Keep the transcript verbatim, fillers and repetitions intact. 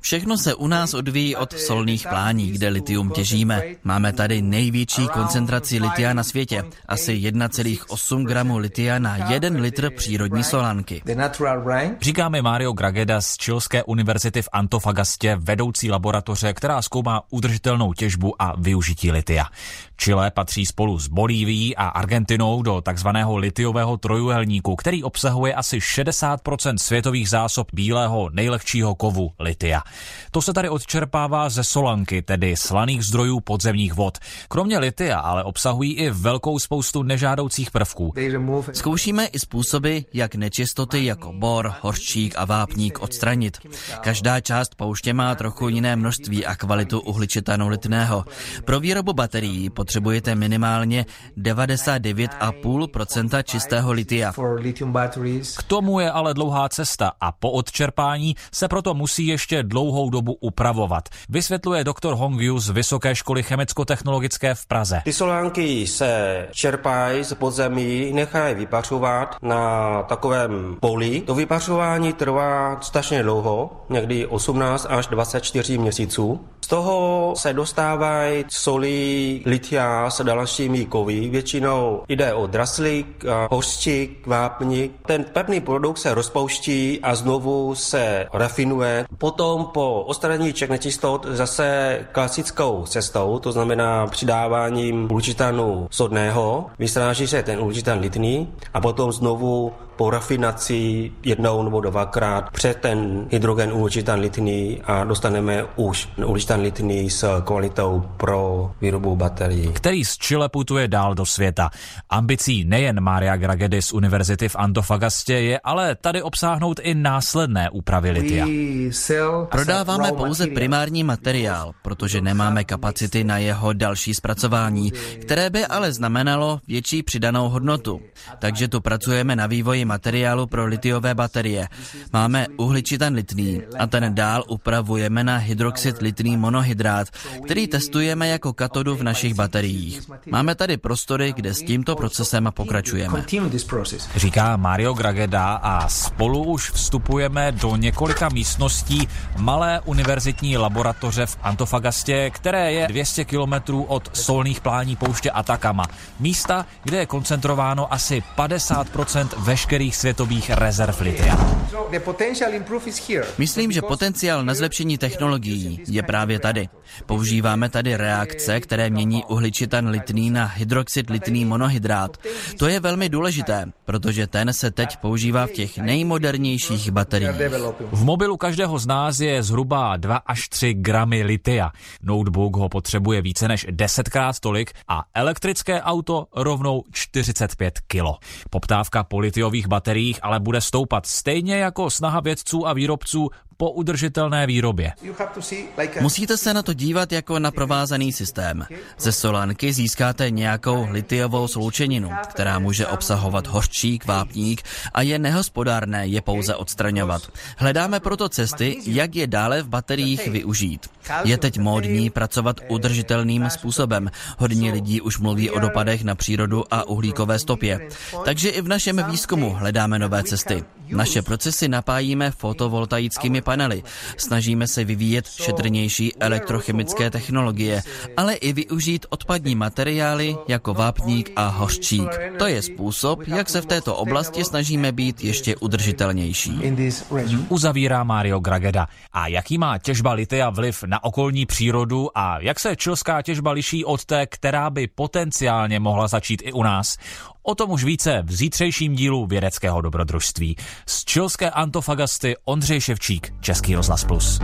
Všechno se u nás odvíjí od solných plání, kde litium těžíme. Máme tady největší koncentraci litia na světě, asi jedna celá osm gramu litia na jeden litr přírodní solanky. Říkáme Mario Grageda z Chilské univerzity v Antofagastě, vedoucí laboratoře, která zkoumá udržitelnou těžbu a využití litia. Chile patří spolu s Bolívií a Argentinou do takzvaného lithiového trojúhelníku, který obsahuje asi šedesát procent světových zásob bílého nejlehčího kovu litia. To se tady odčerpává ze solanky, tedy slaných zdrojů podzemních vod. Kromě litia ale obsahují i velkou spoustu nežádoucích prvků. Zkoušíme i způsoby, jak nečistoty jako bor, hořčík a vápník odstranit. Každá část pouště má trochu jiné množství a kvalitu uhličitanu litného. Pro výrobu baterií potřebujete minimálně devadesát devět celá pět procenta čistého litia. K tomu je ale dlouhá cesta a po odčerpání se proto musí ještě dlouhou dobu upravovat, vysvětluje doktor Hong-Yu z Vysoké školy chemicko-technologické v Praze. Ty solánky se čerpají z podzemí, nechají vypařovat na takovém poli. To vypařování trvá strašně dlouho, někdy osmnáct až dvacet čtyři měsíců. Z toho se dostávají soli litia s dalšími kovy. Většinou jde o draslík, hořčík, vápník. Ten pevný produkt se rozpouští a znovu se rafinuje. Potom po odstranění těch nečistot zase klasickou cestou, to znamená přidáváním uhličitanu sodného, vysráží se ten uhličitan litný a potom znovu po rafinaci jednou nebo dvakrát před ten hydrogen uhličitan litný a dostaneme už uhličitan litný s kvalitou pro výrobu baterií. Který z Chile putuje dál do světa. Ambicí nejen Maria Gragedy z univerzity v Antofagastě je ale tady obsáhnout i následné úpravy litia. Prodáváme pouze primární materiál, protože nemáme kapacity na jeho další zpracování, které by ale znamenalo větší přidanou hodnotu. Takže tu pracujeme na vývoji materiálu pro litiové baterie. Máme uhličitan litný a ten dál upravujeme na hydroxid litný monohydrát, který testujeme jako katodu v našich bateriích. Máme tady prostory, kde s tímto procesem pokračujeme. Říká Mario Grageda a spolu už vstupujeme do několika místností malé univerzitní laboratoře v Antofagastě, které je dvě stě kilometrů od solných plání pouště Atacama. Místa, kde je koncentrováno asi padesát procent veškerých světových rezerv litia. Myslím, že potenciál na zlepšení technologií je právě tady. Používáme tady reakce, které mění uhličitan litný na hydroxid litný monohydrát. To je velmi důležité, protože ten se teď používá v těch nejmodernějších bateriích. V mobilu každého z nás je zhruba dva až tři gramy litia. Notebook ho potřebuje více než desetkrát tolik a elektrické auto rovnou čtyřicet pět kilo. Poptávka po litiových bateriích ale bude stoupat, stejně jako snaha vědců a výrobců po udržitelné výrobě. Musíte se na to dívat jako na provázaný systém. Ze solanky získáte nějakou litiovou sloučeninu, která může obsahovat hořčík, vápník a je nehospodárné je pouze odstraňovat. Hledáme proto cesty, jak je dále v bateriích využít. Je teď módní pracovat udržitelným způsobem. Hodně lidí už mluví o dopadech na přírodu a uhlíkové stopě. Takže i v našem výzkumu hledáme nové cesty. Naše procesy napájíme fotovoltaickými panely. Snažíme se vyvíjet šetrnější elektrochemické technologie, ale i využít odpadní materiály jako vápník a hořčík. To je způsob, jak se v této oblasti snažíme být ještě udržitelnější. Uzavírá Mario Grageda. A jaký má těžba litia vliv na okolní přírodu a jak se chilská těžba liší od té, která by potenciálně mohla začít i u nás? O tom už více v zítřejším dílu Vědeckého dobrodružství. Z chilské Antofagasty Ondřej Ševčík, Český rozhlas plus.